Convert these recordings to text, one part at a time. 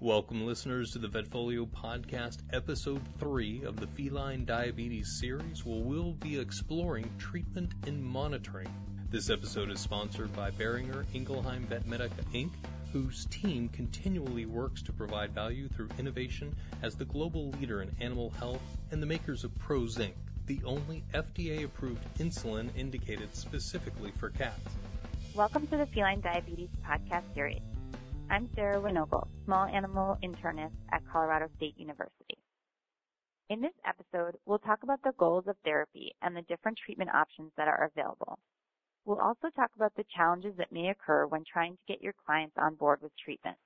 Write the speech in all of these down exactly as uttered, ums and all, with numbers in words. Welcome, listeners, to the Vetfolio Podcast, Episode three of the Feline Diabetes Series, where we'll be exploring treatment and monitoring. This episode is sponsored by Boehringer Ingelheim VetMedica, Incorporated, whose team continually works to provide value through innovation as the global leader in animal health and the makers of ProZinc, the only F D A-approved insulin indicated specifically for cats. Welcome to the Feline Diabetes Podcast Series. I'm Sarah Winogel, small animal internist at Colorado State University. In this episode, we'll talk about the goals of therapy and the different treatment options that are available. We'll also talk about the challenges that may occur when trying to get your clients on board with treatment.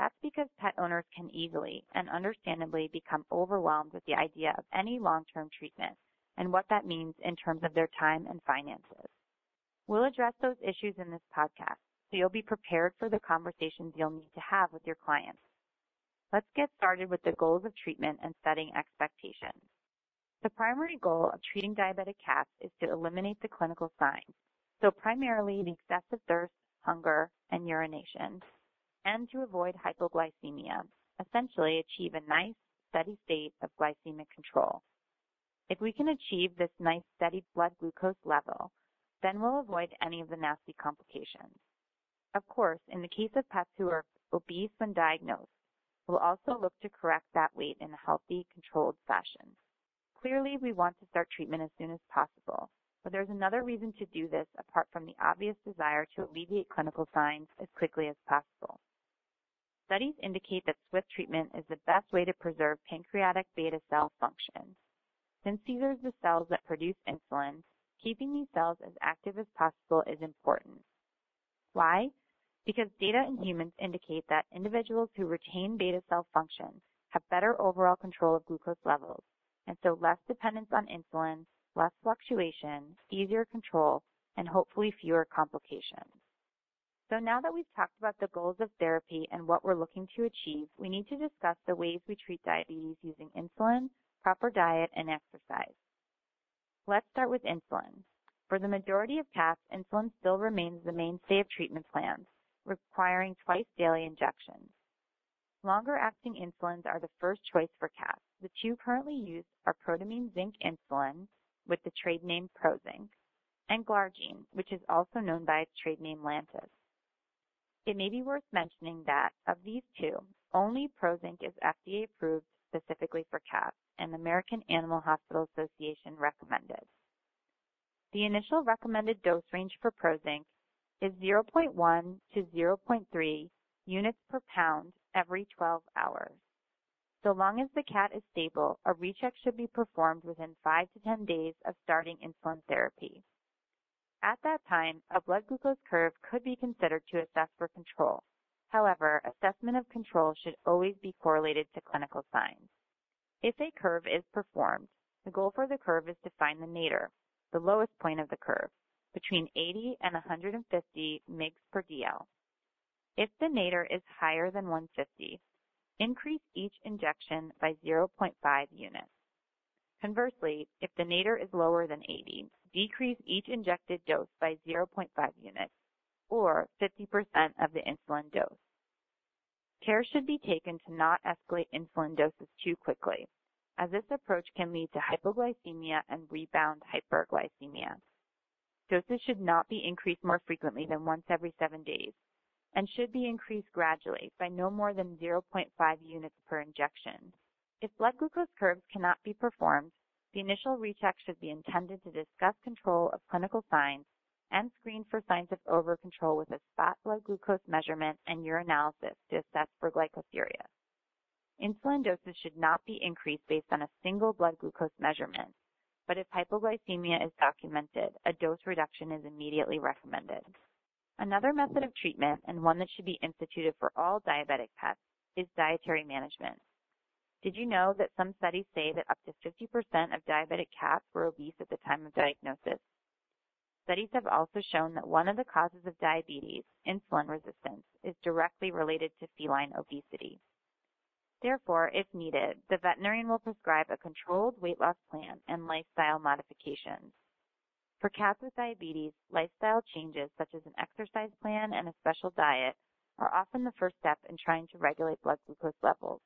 That's because pet owners can easily and understandably become overwhelmed with the idea of any long-term treatment and what that means in terms of their time and finances. We'll address those issues in this podcast, so you'll be prepared for the conversations you'll need to have with your clients. Let's get started with the goals of treatment and setting expectations. The primary goal of treating diabetic cats is to eliminate the clinical signs, so primarily the excessive thirst, hunger, and urination, and to avoid hypoglycemia, essentially achieve a nice, steady state of glycemic control. If we can achieve this nice, steady blood glucose level, then we'll avoid any of the nasty complications. Of course, in the case of pets who are obese when diagnosed, we'll also look to correct that weight in a healthy, controlled fashion. Clearly, we want to start treatment as soon as possible, but there's another reason to do this apart from the obvious desire to alleviate clinical signs as quickly as possible. Studies indicate that swift treatment is the best way to preserve pancreatic beta cell function. Since these are the cells that produce insulin, keeping these cells as active as possible is important. Why? Because data in humans indicate that individuals who retain beta cell function have better overall control of glucose levels, and so less dependence on insulin, less fluctuation, easier control, and hopefully fewer complications. So now that we've talked about the goals of therapy and what we're looking to achieve, we need to discuss the ways we treat diabetes using insulin, proper diet, and exercise. Let's start with insulin. For the majority of cats, insulin still remains the mainstay of treatment plans, requiring twice-daily injections. Longer-acting insulins are the first choice for cats. The two currently used are protamine zinc insulin, with the trade name ProZinc, and Glargine, which is also known by its trade name Lantus. It may be worth mentioning that, of these two, only ProZinc is F D A-approved specifically for cats, and the American Animal Hospital Association recommended. The initial recommended dose range for ProZinc is zero point one to zero point three units per pound every twelve hours. So long as the cat is stable, a recheck should be performed within five to ten days of starting insulin therapy. At that time, a blood glucose curve could be considered to assess for control. However, assessment of control should always be correlated to clinical signs. If a curve is performed, the goal for the curve is to find the nadir, the lowest point of the curve, between eighty and one hundred fifty mg per dl. If the nadir is higher than one hundred fifty, increase each injection by zero point five units. Conversely, if the nadir is lower than eighty, decrease each injected dose by zero point five units, or fifty percent of the insulin dose. Care should be taken to not escalate insulin doses too quickly, as this approach can lead to hypoglycemia and rebound hyperglycemia. Doses should not be increased more frequently than once every seven days and should be increased gradually by no more than zero point five units per injection. If blood glucose curves cannot be performed, the initial recheck should be intended to discuss control of clinical signs and screen for signs of overcontrol with a spot blood glucose measurement and urinalysis to assess for glycosuria. Insulin doses should not be increased based on a single blood glucose measurement, but if hypoglycemia is documented, a dose reduction is immediately recommended. Another method of treatment, and one that should be instituted for all diabetic pets, is dietary management. Did you know that some studies say that up to fifty percent of diabetic cats were obese at the time of diagnosis? Studies have also shown that one of the causes of diabetes, insulin resistance, is directly related to feline obesity. Therefore, if needed, the veterinarian will prescribe a controlled weight loss plan and lifestyle modifications. For cats with diabetes, lifestyle changes such as an exercise plan and a special diet are often the first step in trying to regulate blood glucose levels.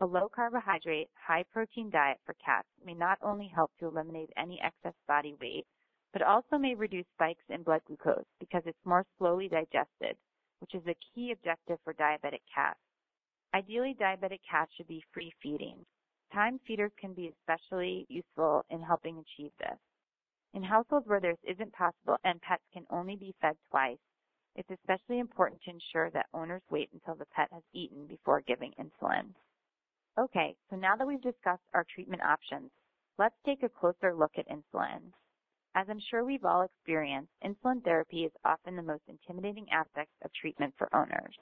A low-carbohydrate, high-protein diet for cats may not only help to eliminate any excess body weight, but also may reduce spikes in blood glucose because it's more slowly digested, which is a key objective for diabetic cats. Ideally, diabetic cats should be free feeding. Timed feeders can be especially useful in helping achieve this. In households where this isn't possible and pets can only be fed twice, it's especially important to ensure that owners wait until the pet has eaten before giving insulin. Okay, so now that we've discussed our treatment options, let's take a closer look at insulin. As I'm sure we've all experienced, insulin therapy is often the most intimidating aspect of treatment for owners.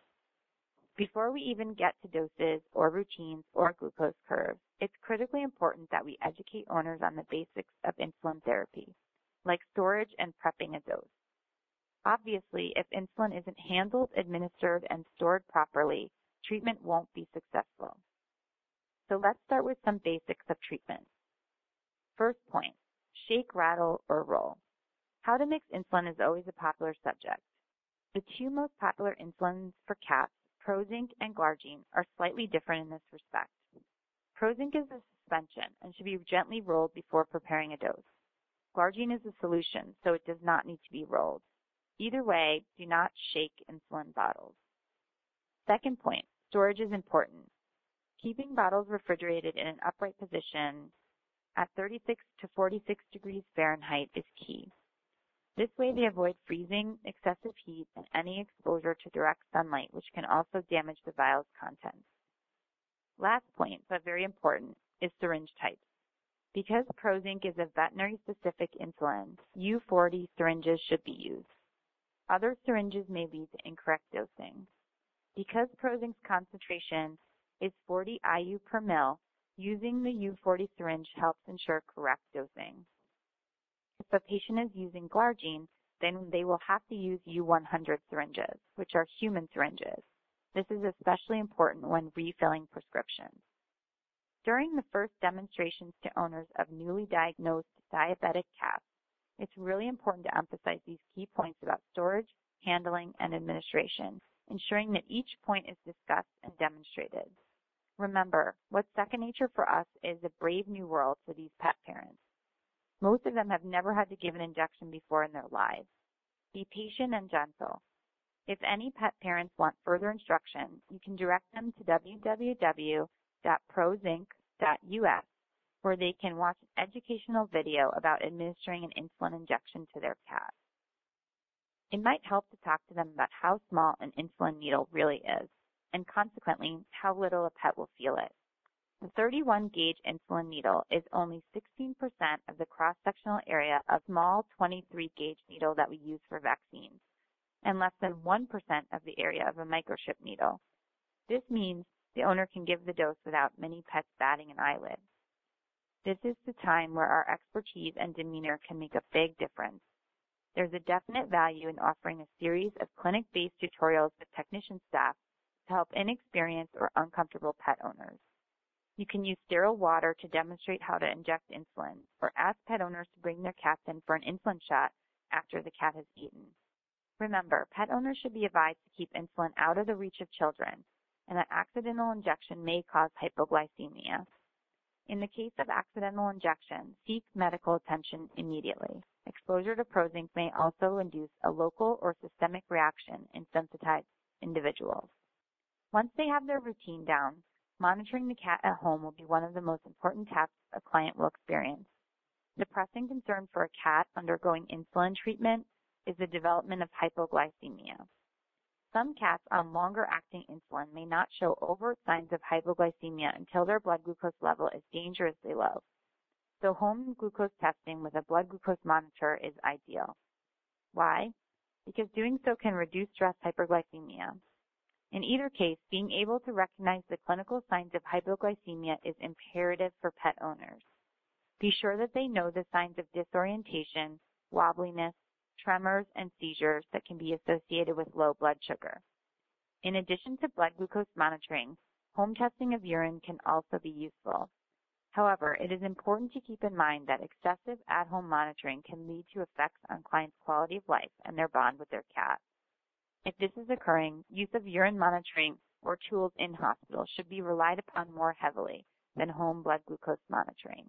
Before we even get to doses or routines or glucose curves, it's critically important that we educate owners on the basics of insulin therapy, like storage and prepping a dose. Obviously, if insulin isn't handled, administered, and stored properly, treatment won't be successful. So let's start with some basics of treatment. First point, shake, rattle, or roll. How to mix insulin is always a popular subject. The two most popular insulins for cats, ProZinc and Glargine, are slightly different in this respect. ProZinc is a suspension and should be gently rolled before preparing a dose. Glargine is a solution, so it does not need to be rolled. Either way, do not shake insulin bottles. Second point, storage is important. Keeping bottles refrigerated in an upright position at thirty-six to forty-six degrees Fahrenheit is key. This way they avoid freezing, excessive heat, and any exposure to direct sunlight, which can also damage the vial's contents. Last point, but very important, is syringe types. Because ProZinc is a veterinary-specific insulin, U forty syringes should be used. Other syringes may lead to incorrect dosing. Because ProZinc's concentration is forty I U per mil, using the U forty syringe helps ensure correct dosing. If a patient is using Glargine, then they will have to use U one hundred syringes, which are human syringes. This is especially important when refilling prescriptions. During the first demonstrations to owners of newly diagnosed diabetic cats, it's really important to emphasize these key points about storage, handling, and administration, ensuring that each point is discussed and demonstrated. Remember, what's second nature for us is a brave new world for these pet parents. Most of them have never had to give an injection before in their lives. Be patient and gentle. If any pet parents want further instruction, you can direct them to w w w dot prozinc dot u s, where they can watch an educational video about administering an insulin injection to their cat. It might help to talk to them about how small an insulin needle really is, and consequently, how little a pet will feel it. The thirty-one gauge insulin needle is only sixteen percent of the cross-sectional area of small twenty-three gauge needle that we use for vaccines, and less than one percent of the area of a microchip needle. This means the owner can give the dose without many pets batting an eyelid. This is the time where our expertise and demeanor can make a big difference. There's a definite value in offering a series of clinic-based tutorials with technician staff to help inexperienced or uncomfortable pet owners. You can use sterile water to demonstrate how to inject insulin, or ask pet owners to bring their cats in for an insulin shot after the cat has eaten. Remember, pet owners should be advised to keep insulin out of the reach of children, and that accidental injection may cause hypoglycemia. In the case of accidental injection, seek medical attention immediately. Exposure to ProZinc may also induce a local or systemic reaction in sensitized individuals. Once they have their routine down, monitoring the cat at home will be one of the most important tasks a client will experience. The pressing concern for a cat undergoing insulin treatment is the development of hypoglycemia. Some cats on longer-acting insulin may not show overt signs of hypoglycemia until their blood glucose level is dangerously low, so home glucose testing with a blood glucose monitor is ideal. Why? Because doing so can reduce stress hyperglycemia. In either case, being able to recognize the clinical signs of hypoglycemia is imperative for pet owners. Be sure that they know the signs of disorientation, wobbliness, tremors, and seizures that can be associated with low blood sugar. In addition to blood glucose monitoring, home testing of urine can also be useful. However, it is important to keep in mind that excessive at-home monitoring can lead to effects on clients' quality of life and their bond with their cat. If this is occurring, use of urine monitoring or tools in hospital should be relied upon more heavily than home blood glucose monitoring.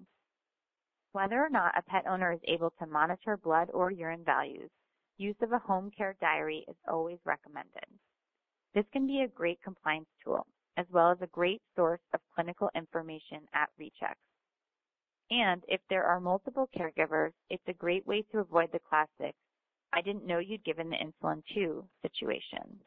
Whether or not a pet owner is able to monitor blood or urine values, use of a home care diary is always recommended. This can be a great compliance tool, as well as a great source of clinical information at rechecks. And if there are multiple caregivers, it's a great way to avoid the classic, I didn't know you'd given the insulin too, situation.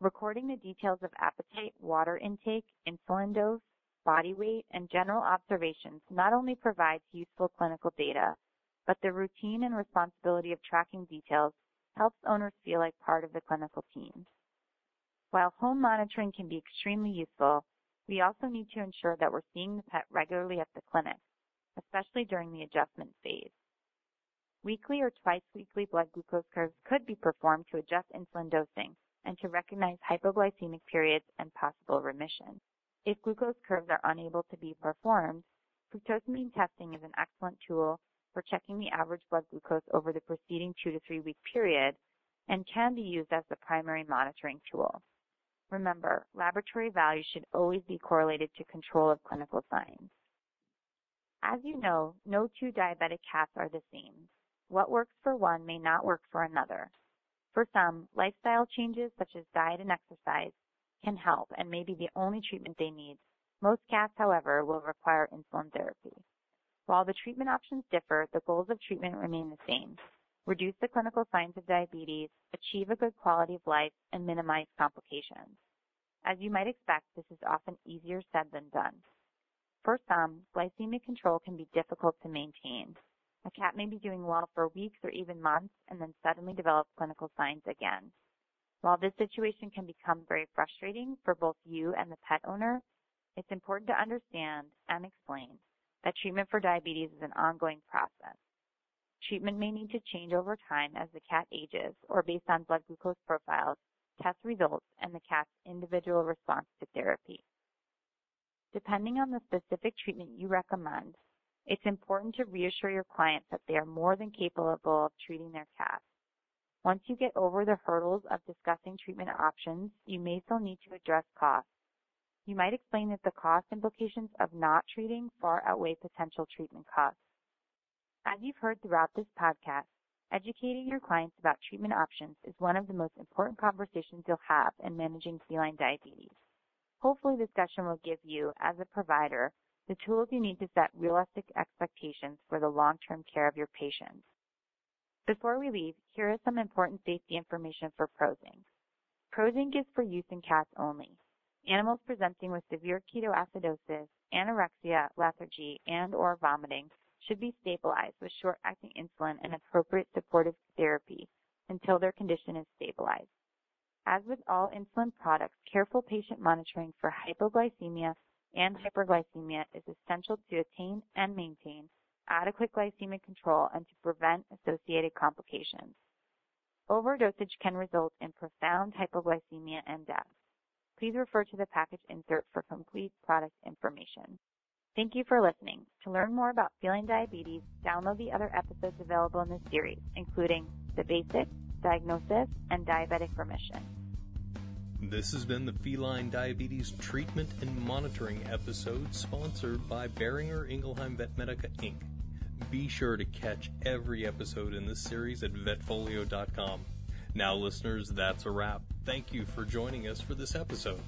Recording the details of appetite, water intake, insulin dose, body weight, and general observations not only provides useful clinical data, but the routine and responsibility of tracking details helps owners feel like part of the clinical team. While home monitoring can be extremely useful, we also need to ensure that we're seeing the pet regularly at the clinic, especially during the adjustment phase. Weekly or twice-weekly blood glucose curves could be performed to adjust insulin dosing and to recognize hypoglycemic periods and possible remission. If glucose curves are unable to be performed, fructosamine testing is an excellent tool for checking the average blood glucose over the preceding two to three week period and can be used as the primary monitoring tool. Remember, laboratory values should always be correlated to control of clinical signs. As you know, no two diabetic cats are the same. What works for one may not work for another. For some, lifestyle changes such as diet and exercise can help and may be the only treatment they need. Most cats, however, will require insulin therapy. While the treatment options differ, the goals of treatment remain the same. Reduce the clinical signs of diabetes, achieve a good quality of life, and minimize complications. As you might expect, this is often easier said than done. For some, glycemic control can be difficult to maintain. A cat may be doing well for weeks or even months and then suddenly develop clinical signs again. While this situation can become very frustrating for both you and the pet owner, it's important to understand and explain that treatment for diabetes is an ongoing process. Treatment may need to change over time as the cat ages or based on blood glucose profiles, test results, and the cat's individual response to therapy. Depending on the specific treatment you recommend, it's important to reassure your clients that they are more than capable of treating their cats. Once you get over the hurdles of discussing treatment options, you may still need to address costs. You might explain that the cost implications of not treating far outweigh potential treatment costs. As you've heard throughout this podcast, educating your clients about treatment options is one of the most important conversations you'll have in managing feline diabetes. Hopefully this session will give you, as a provider, the tools you need to set realistic expectations for the long-term care of your patients. Before we leave, here is some important safety information for ProZinc. ProZinc is for use in cats only. Animals presenting with severe ketoacidosis, anorexia, lethargy, and or vomiting should be stabilized with short-acting insulin and appropriate supportive therapy until their condition is stabilized. As with all insulin products, careful patient monitoring for hypoglycemia and hyperglycemia is essential to attain and maintain adequate glycemic control and to prevent associated complications. Overdosage can result in profound hypoglycemia and death. Please refer to the package insert for complete product information. Thank you for listening. To learn more about feline diabetes, download the other episodes available in this series, including the basics, diagnosis, and diabetic remission. This has been the Feline Diabetes Treatment and Monitoring episode sponsored by Boehringer Ingelheim VetMedica, Incorporated. Be sure to catch every episode in this series at vetfolio dot com. Now, listeners, that's a wrap. Thank you for joining us for this episode.